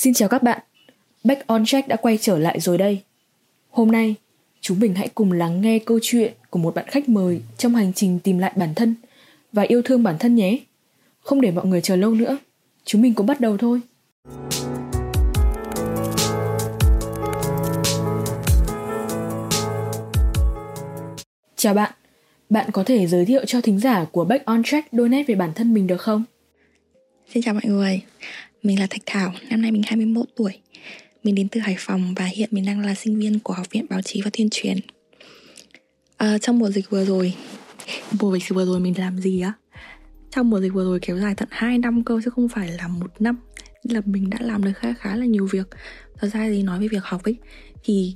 Xin chào các bạn, Back on Track đã quay trở lại rồi đây. Hôm nay, chúng mình hãy cùng lắng nghe câu chuyện của một bạn khách mời trong hành trình tìm lại bản thân và yêu thương bản thân nhé. Không để mọi người chờ lâu nữa, chúng mình cũng bắt đầu thôi. Chào bạn, bạn có thể giới thiệu cho thính giả của Back on Track đôi nét về bản thân mình được không? Xin chào mọi người, mình là Thạch Thảo, năm nay mình 21 tuổi. Mình đến từ Hải Phòng và hiện mình đang là sinh viên của Học viện Báo chí và Tuyên truyền. Trong mùa dịch vừa rồi mình làm gì á? Trong mùa dịch vừa rồi kéo dài tận 2 năm cơ chứ không phải là 1 năm. Nên là mình đã làm được khá là nhiều việc. Thật ra thì nói về việc học ấy thì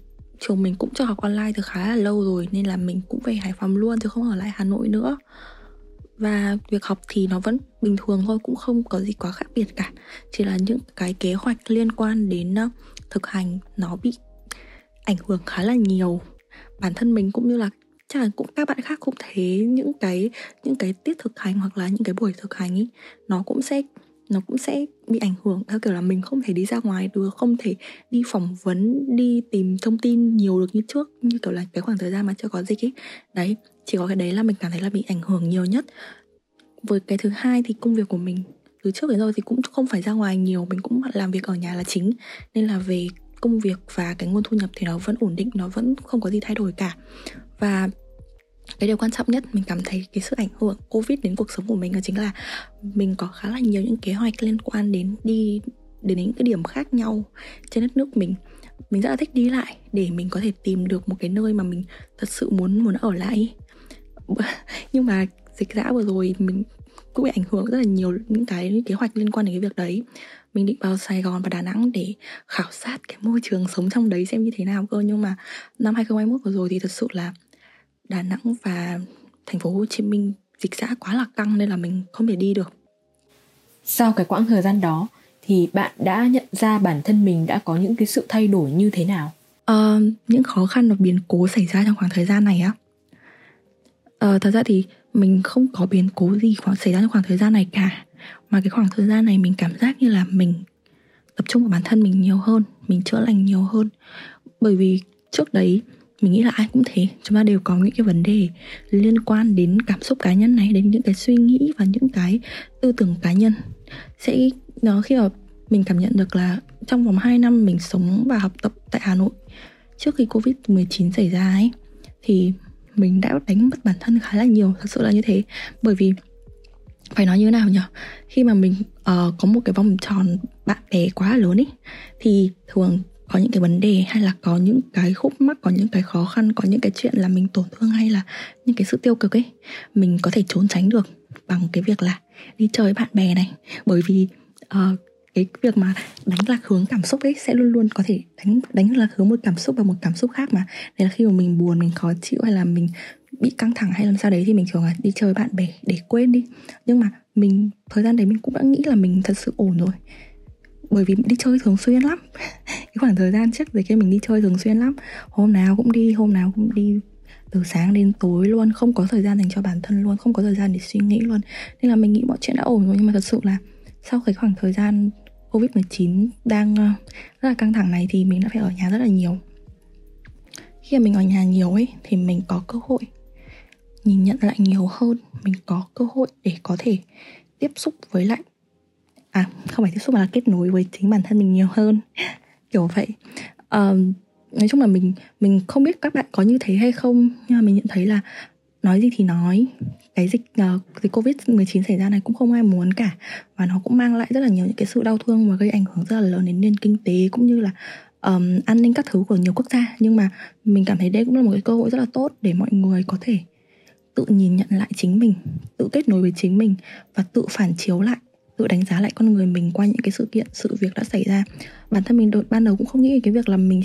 trường mình cũng cho học online từ khá là lâu rồi, nên là mình cũng về Hải Phòng luôn chứ không ở lại Hà Nội nữa. Và việc học thì nó vẫn bình thường thôi, cũng không có gì quá khác biệt cả. Chỉ là những cái kế hoạch liên quan đến thực hành nó bị ảnh hưởng khá là nhiều. Bản thân mình cũng như là chắc là cũng các bạn khác cũng thế, những cái tiết thực hành hoặc là những cái buổi thực hành ấy, nó cũng sẽ bị ảnh hưởng theo kiểu là mình không thể đi ra ngoài được, không thể đi phỏng vấn, đi tìm thông tin nhiều được như trước, như kiểu là cái khoảng thời gian mà chưa có dịch ấy. Đấy, chỉ có cái đấy là mình cảm thấy là bị ảnh hưởng nhiều nhất. Với cái thứ hai thì công việc của mình từ trước đến giờ thì cũng không phải ra ngoài nhiều, mình cũng làm việc ở nhà là chính, nên là về công việc và cái nguồn thu nhập thì nó vẫn ổn định, nó vẫn không có gì thay đổi cả. Và cái điều quan trọng nhất mình cảm thấy cái sự ảnh hưởng Covid đến cuộc sống của mình đó chính là mình có khá là nhiều những kế hoạch liên quan đến đi đến những cái điểm khác nhau trên đất nước mình. Mình rất là thích đi lại để mình có thể tìm được một cái nơi mà mình thật sự muốn ở lại. Nhưng mà dịch dã vừa rồi mình cũng bị ảnh hưởng rất là nhiều những kế hoạch liên quan đến cái việc đấy. Mình định vào Sài Gòn và Đà Nẵng để khảo sát cái môi trường sống trong đấy xem như thế nào cơ. Nhưng mà năm 2021 vừa rồi thì thật sự là Đà Nẵng và Thành phố Hồ Chí Minh dịch dã quá là căng nên là mình không thể đi được. Sau cái quãng thời gian đó thì bạn đã nhận ra bản thân mình đã có những cái sự thay đổi như thế nào? Những khó khăn và biến cố xảy ra trong khoảng thời gian này á. Thật ra thì mình không có biến cố gì xảy ra trong khoảng thời gian này cả. Mà cái khoảng thời gian này mình cảm giác như là mình tập trung vào bản thân mình nhiều hơn, mình chữa lành nhiều hơn. Bởi vì trước đấy mình nghĩ là ai cũng thế, chúng ta đều có những cái vấn đề liên quan đến cảm xúc cá nhân này, đến những cái suy nghĩ và những cái tư tưởng cá nhân. Khi mà mình cảm nhận được là trong vòng 2 năm mình sống và học tập tại Hà Nội trước khi Covid-19 xảy ra ấy, thì mình đã đánh mất bản thân khá là nhiều, thật sự là như thế. Bởi vì phải nói như thế nào nhỉ, khi mà mình có một cái vòng tròn bạn bè quá là lớn ấy, thì thường có những cái vấn đề hay là có những cái khúc mắc, có những cái khó khăn, có những cái chuyện là mình tổn thương hay là những cái sự tiêu cực ấy, mình có thể trốn tránh được bằng cái việc là đi chơi với bạn bè này. Bởi vì cái việc mà đánh lạc hướng cảm xúc ấy sẽ luôn luôn có thể đánh lạc hướng một cảm xúc và một cảm xúc khác mà. Nên là khi mà mình buồn, mình khó chịu hay là mình bị căng thẳng hay làm sao đấy thì mình thường là đi chơi với bạn bè để quên đi. Nhưng mà mình thời gian đấy mình cũng đã nghĩ là mình thật sự ổn rồi, bởi vì đi chơi thường xuyên lắm. Cái khoảng thời gian trước đấy kia mình đi chơi thường xuyên lắm, hôm nào cũng đi từ sáng đến tối luôn, không có thời gian dành cho bản thân luôn, không có thời gian để suy nghĩ luôn. Nên là mình nghĩ mọi chuyện đã ổn rồi, nhưng mà thật sự là sau cái khoảng thời gian Covid-19 đang rất là căng thẳng này thì mình đã phải ở nhà rất là nhiều. Khi mà mình ở nhà nhiều ấy thì mình có cơ hội nhìn nhận lại nhiều hơn, mình có cơ hội để có thể tiếp xúc với lại không phải tiếp xúc mà là kết nối với chính bản thân mình nhiều hơn. Kiểu vậy. Nói chung là mình không biết các bạn có như thế hay không, nhưng mà mình nhận thấy là nói gì thì nói, cái dịch Covid-19 xảy ra này cũng không ai muốn cả. Và nó cũng mang lại rất là nhiều những cái sự đau thương và gây ảnh hưởng rất là lớn đến nền kinh tế cũng như là an ninh các thứ của nhiều quốc gia. Nhưng mà mình cảm thấy đây cũng là một cái cơ hội rất là tốt để mọi người có thể tự nhìn nhận lại chính mình, tự kết nối với chính mình và tự phản chiếu lại, tự đánh giá lại con người mình qua những cái sự kiện, sự việc đã xảy ra. Bản thân mình ban đầu cũng không nghĩ về cái việc là mình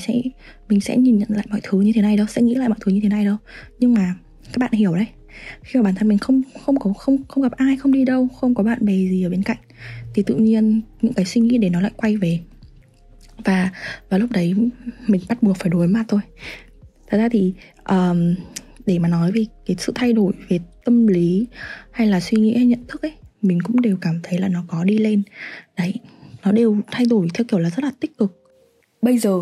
sẽ nhìn nhận lại mọi thứ như thế này đâu, sẽ nghĩ lại mọi thứ như thế này đâu. Nhưng mà các bạn hiểu đấy, khi mà bản thân mình không gặp ai, không đi đâu, không có bạn bè gì ở bên cạnh thì tự nhiên những cái suy nghĩ để nó lại quay về. Và lúc đấy mình bắt buộc phải đối mặt thôi. Thật ra thì để mà nói về cái sự thay đổi về tâm lý hay là suy nghĩ hay nhận thức ấy, mình cũng đều cảm thấy là nó có đi lên. Đấy, nó đều thay đổi theo kiểu là rất là tích cực. Bây giờ,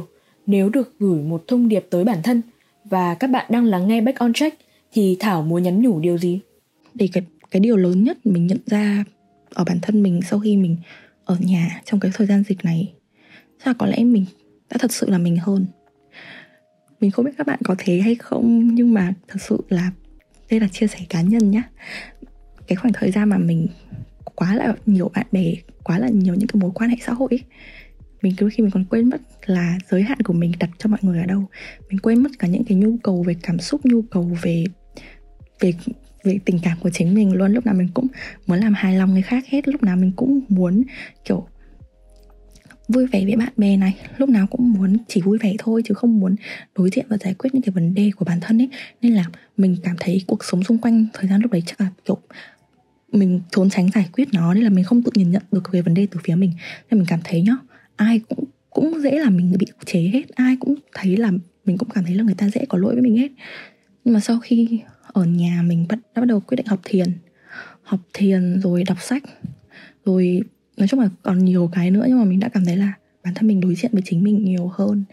nếu được gửi một thông điệp tới bản thân và các bạn đang lắng nghe Back on Track thì Thảo muốn nhắn nhủ điều gì? Để cái điều lớn nhất mình nhận ra ở bản thân mình sau khi mình ở nhà trong cái thời gian dịch này, chắc là có lẽ mình đã thật sự là mình hơn. Mình không biết các bạn có thế hay không, nhưng mà thật sự là đây là chia sẻ cá nhân nhá. Cái khoảng thời gian mà mình quá là nhiều bạn bè, quá là nhiều những cái mối quan hệ xã hội ấy, mình đôi khi mình còn quên mất là giới hạn của mình đặt cho mọi người ở đâu. Mình quên mất cả những cái nhu cầu về cảm xúc, nhu cầu về tình cảm của chính mình luôn. Lúc nào mình cũng muốn làm hài lòng người khác hết, lúc nào mình cũng muốn kiểu vui vẻ với bạn bè này, lúc nào cũng muốn chỉ vui vẻ thôi chứ không muốn đối diện và giải quyết những cái vấn đề của bản thân ấy. Nên là mình cảm thấy cuộc sống xung quanh thời gian lúc đấy chắc là kiểu mình trốn tránh giải quyết nó, nên là mình không tự nhìn nhận được cái vấn đề từ phía mình. Nên mình cảm thấy nhá, ai cũng dễ là mình bị ức chế hết, ai cũng thấy là mình cũng cảm thấy là người ta dễ có lỗi với mình hết. Nhưng mà sau khi ở nhà mình đã bắt đầu quyết định học thiền rồi đọc sách, rồi nói chung là còn nhiều cái nữa, nhưng mà mình đã cảm thấy là bản thân mình đối diện với chính mình nhiều hơn,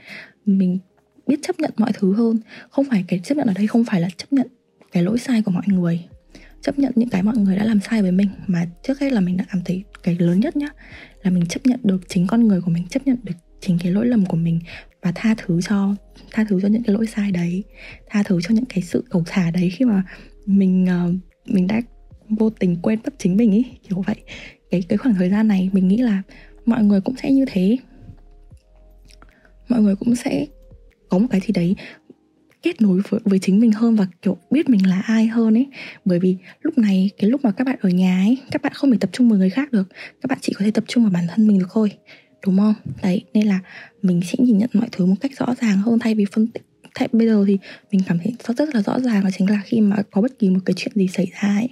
mình biết chấp nhận mọi thứ hơn. Không phải cái chấp nhận ở đây không phải là chấp nhận cái lỗi sai của mọi người, chấp nhận những cái mọi người đã làm sai với mình, mà trước hết là mình đã cảm thấy cái lớn nhất nhá là mình chấp nhận được chính con người của mình, chấp nhận được chính cái lỗi lầm của mình và tha thứ cho những cái lỗi sai đấy, tha thứ cho những cái sự cẩu thả đấy khi mà mình đã vô tình quên mất chính mình ý, kiểu vậy. Cái khoảng thời gian này mình nghĩ là mọi người cũng sẽ như thế, mọi người cũng sẽ có một cái gì đấy kết nối với chính mình hơn và kiểu biết mình là ai hơn ấy. Bởi vì lúc này, cái lúc mà các bạn ở nhà ấy, các bạn không thể tập trung vào người khác được, các bạn chỉ có thể tập trung vào bản thân mình được thôi, đúng không? Đấy, nên là mình sẽ nhìn nhận mọi thứ một cách rõ ràng hơn thay vì phân tích. Bây giờ thì mình cảm thấy rất là rõ ràng, đó chính là khi mà có bất kỳ một cái chuyện gì xảy ra ấy,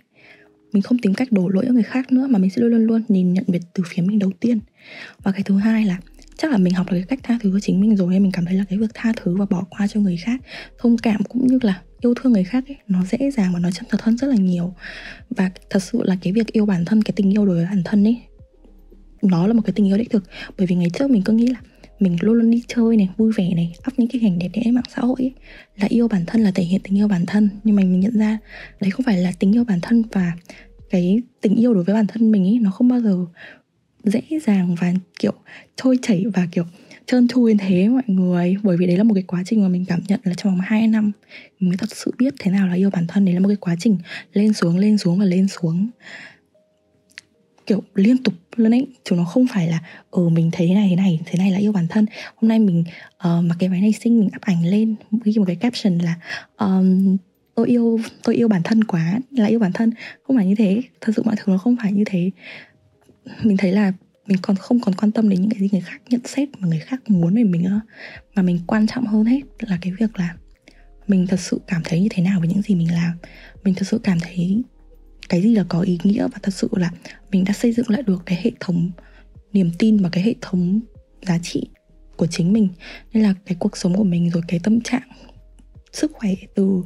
mình không tìm cách đổ lỗi cho người khác nữa, mà mình sẽ luôn luôn nhìn nhận về từ phía mình đầu tiên. Và cái thứ hai là chắc là mình học được cái cách tha thứ của chính mình rồi, nên mình cảm thấy là cái việc tha thứ và bỏ qua cho người khác, thông cảm cũng như là yêu thương người khác ấy, nó dễ dàng và nó chân thật hơn rất là nhiều. Và thật sự là cái việc yêu bản thân, cái tình yêu đối với bản thân ấy, nó là một cái tình yêu đích thực. Bởi vì ngày trước mình cứ nghĩ là mình luôn luôn đi chơi này, vui vẻ này, up những cái hình đẹp đẽ mạng xã hội ấy, là yêu bản thân, là thể hiện tình yêu bản thân. Nhưng mà mình nhận ra đấy không phải là tình yêu bản thân, và cái tình yêu đối với bản thân mình ấy nó không bao giờ dễ dàng và kiểu trôi chảy và kiểu trơn tru như thế mọi người. Bởi vì đấy là một cái quá trình mà mình cảm nhận là trong vòng 2 năm mình mới thật sự biết thế nào là yêu bản thân. Đấy là một cái quá trình lên xuống và lên xuống kiểu liên tục luôn ấy, chứ nó không phải là mình thấy thế này là yêu bản thân. Hôm nay mình mặc cái váy này xinh, mình up ảnh lên ghi một cái caption là tôi yêu bản thân quá là yêu bản thân. Không phải như thế, thật sự mọi thứ nó không phải như thế. Mình thấy là mình còn không còn quan tâm đến những cái gì người khác nhận xét mà người khác muốn về mình nữa, mà mình quan trọng hơn hết là cái việc là mình thật sự cảm thấy như thế nào với những gì mình làm, mình thật sự cảm thấy cái gì là có ý nghĩa, và thật sự là mình đã xây dựng lại được cái hệ thống niềm tin và cái hệ thống giá trị của chính mình. Nên là cái cuộc sống của mình, rồi cái tâm trạng, sức khỏe từ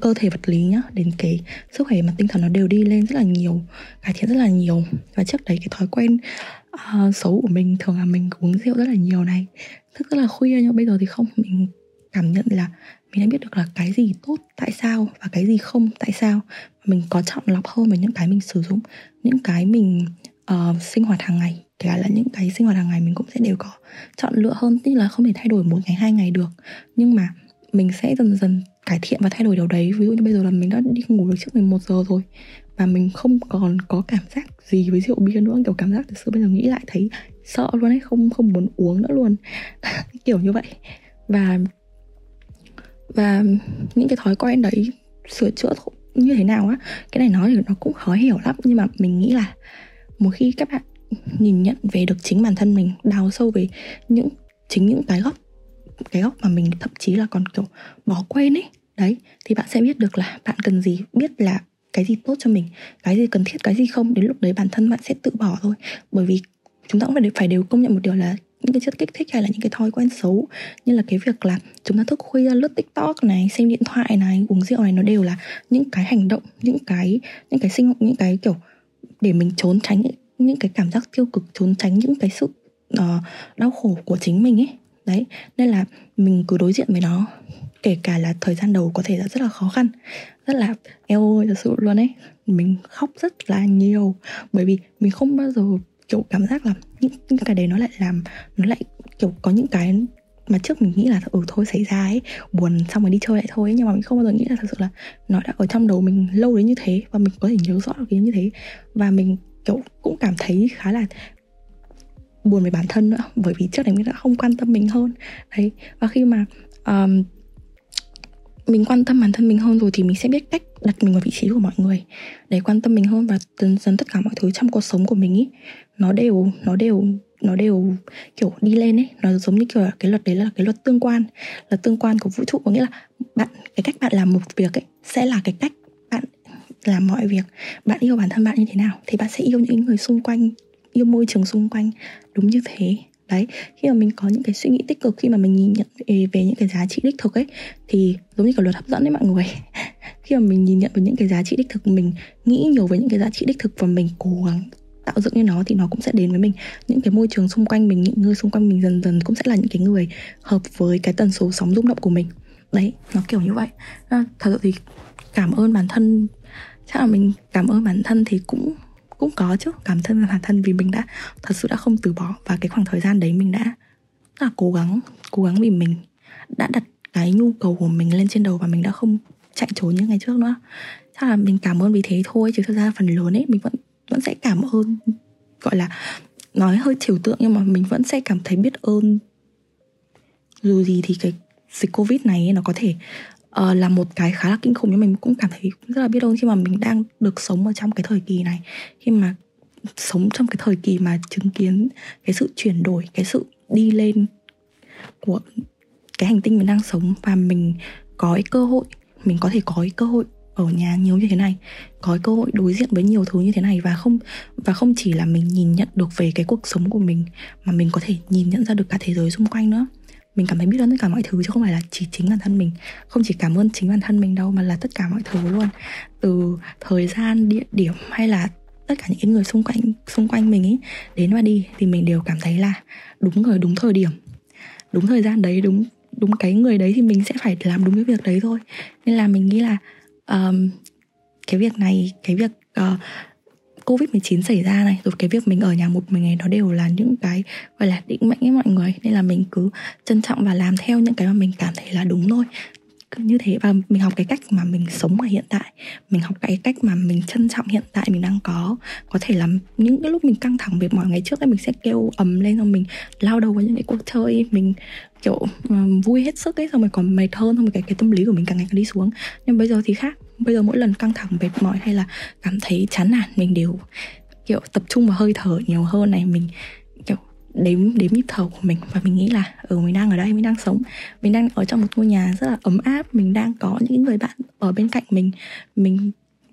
cơ thể vật lý nhá, đến cái sức khỏe mà tinh thần, nó đều đi lên rất là nhiều, cải thiện rất là nhiều. Và trước đấy cái thói quen xấu của mình thường là mình uống rượu rất là nhiều này, thức rất là khuya, nhưng bây giờ thì không, mình cảm nhận là mình đã biết được là cái gì tốt tại sao và cái gì không tại sao. Mình có chọn lọc hơn về những cái mình sử dụng, những cái mình sinh hoạt hàng ngày. Kể cả là những cái sinh hoạt hàng ngày mình cũng sẽ đều có chọn lựa hơn, tức là không thể thay đổi 1 ngày 2 ngày được, nhưng mà mình sẽ dần dần cải thiện và thay đổi điều đấy. Ví dụ như bây giờ là mình đã đi ngủ được trước 11 giờ rồi, và mình không còn có cảm giác gì với rượu bia nữa, kiểu cảm giác thực sự bây giờ nghĩ lại thấy sợ luôn ấy, không muốn uống nữa luôn kiểu như vậy. Và những cái thói quen đấy sửa chữa như thế nào á, cái này nói thì nó cũng khó hiểu lắm, nhưng mà mình nghĩ là một khi các bạn nhìn nhận về được chính bản thân mình, đào sâu về những cái góc mà mình thậm chí là còn kiểu bỏ quên ấy, đấy, thì bạn sẽ biết được là bạn cần gì, biết là cái gì tốt cho mình, cái gì cần thiết, cái gì không. Đến lúc đấy bản thân bạn sẽ tự bỏ thôi. Bởi vì chúng ta cũng phải đều công nhận một điều là những cái chất kích thích hay là những cái thói quen xấu, như là cái việc là chúng ta thức khuya, lướt TikTok này, xem điện thoại này, uống rượu này, nó đều là những cái hành động, những cái sinh hoạt, những cái kiểu để mình trốn tránh những cái cảm giác tiêu cực, trốn tránh những cái sự đau khổ của chính mình ấy. Đấy, nên là mình cứ đối diện với nó, kể cả là thời gian đầu có thể là rất là khó khăn, rất là eo ơi thật sự luôn ấy. Mình khóc rất là nhiều, bởi vì mình không bao giờ kiểu cảm giác là những cái đấy nó lại làm, nó lại kiểu có những cái mà trước mình nghĩ là thôi xảy ra ấy, buồn xong rồi đi chơi lại thôi ấy. Nhưng mà mình không bao giờ nghĩ là thật sự là nó đã ở trong đầu mình lâu đến như thế, và mình có thể nhớ rõ được cái như thế. Và mình kiểu cũng cảm thấy khá là buồn về bản thân nữa, bởi vì trước đấy mình đã không quan tâm mình hơn đấy. Và khi mà mình quan tâm bản thân mình hơn rồi thì mình sẽ biết cách đặt mình vào vị trí của mọi người để quan tâm mình hơn, và dần dần tất cả mọi thứ trong cuộc sống của mình ý, nó đều kiểu đi lên ấy. Nó giống như kiểu là cái luật đấy là cái luật tương quan, là tương quan của vũ trụ, có nghĩa là cái cách bạn làm một việc ấy sẽ là cái cách bạn làm mọi việc. Bạn yêu bản thân bạn như thế nào thì bạn sẽ yêu những người xung quanh, yêu môi trường xung quanh đúng như thế. Đấy, khi mà mình có những cái suy nghĩ tích cực, khi mà mình nhìn nhận về những cái giá trị đích thực ấy, thì giống như cái luật hấp dẫn đấy mọi người. Khi mà mình nhìn nhận về những cái giá trị đích thực, mình nghĩ nhiều về những cái giá trị đích thực và mình cố gắng tạo dựng như nó, thì nó cũng sẽ đến với mình. Những cái môi trường xung quanh mình, những người xung quanh mình dần dần cũng sẽ là những cái người hợp với cái tần số sóng rung động của mình. Đấy, nó kiểu như vậy. Thật sự thì cảm ơn bản thân, chắc là mình cảm ơn bản thân thì cũng có chứ, cảm ơn bản thân vì mình đã thật sự đã không từ bỏ, và cái khoảng thời gian đấy mình đã rất là cố gắng vì mình đã đặt cái nhu cầu của mình lên trên đầu, và mình đã không chạy trốn như ngày trước nữa. Chắc là mình cảm ơn vì thế thôi, chứ thực ra phần lớn ấy mình vẫn sẽ cảm ơn, gọi là nói hơi trừu tượng nhưng mà mình vẫn sẽ cảm thấy biết ơn. Dù gì thì cái dịch Covid này ấy, nó có thể là một cái khá là kinh khủng, nhưng mình cũng cảm thấy rất là biết ơn khi mà mình đang được sống ở trong cái thời kỳ này, khi mà sống trong cái thời kỳ mà chứng kiến cái sự chuyển đổi, cái sự đi lên của cái hành tinh mình đang sống. Và mình có cơ hội, mình có thể có cơ hội ở nhà nhiều như thế này, có cơ hội đối diện với nhiều thứ như thế này, và không chỉ là mình nhìn nhận được về cái cuộc sống của mình, mà mình có thể nhìn nhận ra được cả thế giới xung quanh nữa. Mình cảm thấy biết ơn tất cả mọi thứ, chứ không phải là chỉ chính bản thân mình. Không chỉ cảm ơn chính bản thân mình đâu, mà là tất cả mọi thứ luôn, từ thời gian, địa điểm, hay là tất cả những người xung quanh mình ấy đến và đi, thì mình đều cảm thấy là đúng người, đúng thời điểm, đúng thời gian đấy, đúng cái người đấy, thì mình sẽ phải làm đúng cái việc đấy thôi. Nên là mình nghĩ là cái việc này, cái việc Covid-19 xảy ra này, rồi cái việc mình ở nhà một mình này, nó đều là những cái gọi là định mệnh ấy mọi người. Nên là mình cứ trân trọng và làm theo những cái mà mình cảm thấy là đúng thôi, như thế. Và mình học cái cách mà mình sống ở hiện tại, mình học cái cách mà mình trân trọng hiện tại mình đang có. Có thể là những cái lúc mình căng thẳng về mọi ngày trước ấy, mình sẽ kêu ầm lên, xong mình lao đầu vào những cái cuộc chơi ấy, mình kiểu vui hết sức ấy, xong mình còn mệt hơn, xong rồi cái tâm lý của mình càng ngày càng đi xuống. Nhưng bây giờ thì khác, bây giờ mỗi lần căng thẳng mệt mỏi hay là cảm thấy chán nản, mình đều kiểu tập trung vào hơi thở nhiều hơn này, mình kiểu đếm nhịp thở của mình, và mình nghĩ là mình đang ở đây, mình đang sống, mình đang ở trong một ngôi nhà rất là ấm áp, mình đang có những người bạn ở bên cạnh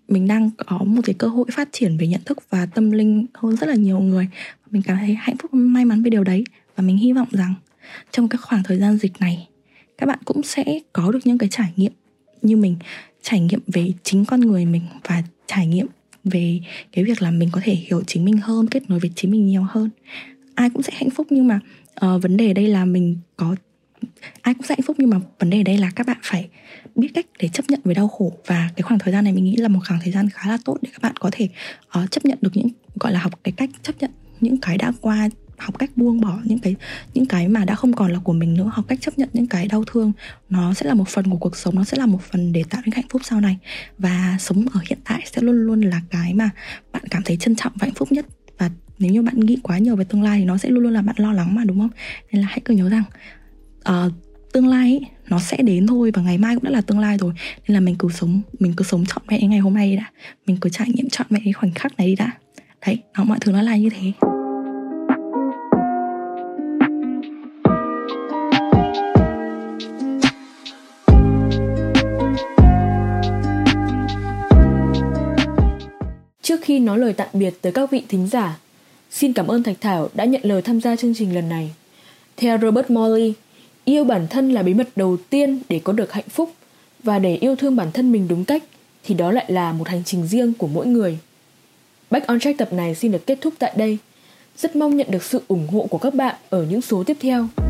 mình đang có một cái cơ hội phát triển về nhận thức và tâm linh hơn rất là nhiều người. Mình cảm thấy hạnh phúc, may mắn về điều đấy, và mình hy vọng rằng trong cái khoảng thời gian dịch này, các bạn cũng sẽ có được những cái trải nghiệm như mình, trải nghiệm về chính con người mình, và trải nghiệm về cái việc là mình có thể hiểu chính mình hơn, kết nối với chính mình nhiều hơn. Ai cũng sẽ hạnh phúc, nhưng mà vấn đề ở đây là mình có ai cũng sẽ hạnh phúc, nhưng mà vấn đề ở đây là các bạn phải biết cách để chấp nhận với đau khổ. Và cái khoảng thời gian này mình nghĩ là một khoảng thời gian khá là tốt để các bạn có thể chấp nhận được những, gọi là học cái cách chấp nhận những cái đã qua, học cách buông bỏ những cái mà đã không còn là của mình nữa, học cách chấp nhận những cái đau thương. Nó sẽ là một phần của cuộc sống, nó sẽ là một phần để tạo nên hạnh phúc sau này. Và sống ở hiện tại sẽ luôn luôn là cái mà bạn cảm thấy trân trọng và hạnh phúc nhất. Và nếu như bạn nghĩ quá nhiều về tương lai thì nó sẽ luôn luôn làm bạn lo lắng mà, đúng không? Nên là hãy cứ nhớ rằng tương lai ấy, nó sẽ đến thôi, và ngày mai cũng đã là tương lai rồi. Nên là mình cứ sống trọn vẹn ngày hôm nay đi đã, mình cứ trải nghiệm trọn vẹn cái khoảnh khắc này đi đã. Đấy, mọi thứ nó là như thế. Trước khi nói lời tạm biệt tới các vị thính giả, xin cảm ơn Thạch Thảo đã nhận lời tham gia chương trình lần này. Theo Robert Morley, yêu bản thân là bí mật đầu tiên để có được hạnh phúc, và để yêu thương bản thân mình đúng cách thì đó lại là một hành trình riêng của mỗi người. Back on Track tập này xin được kết thúc tại đây. Rất mong nhận được sự ủng hộ của các bạn ở những số tiếp theo.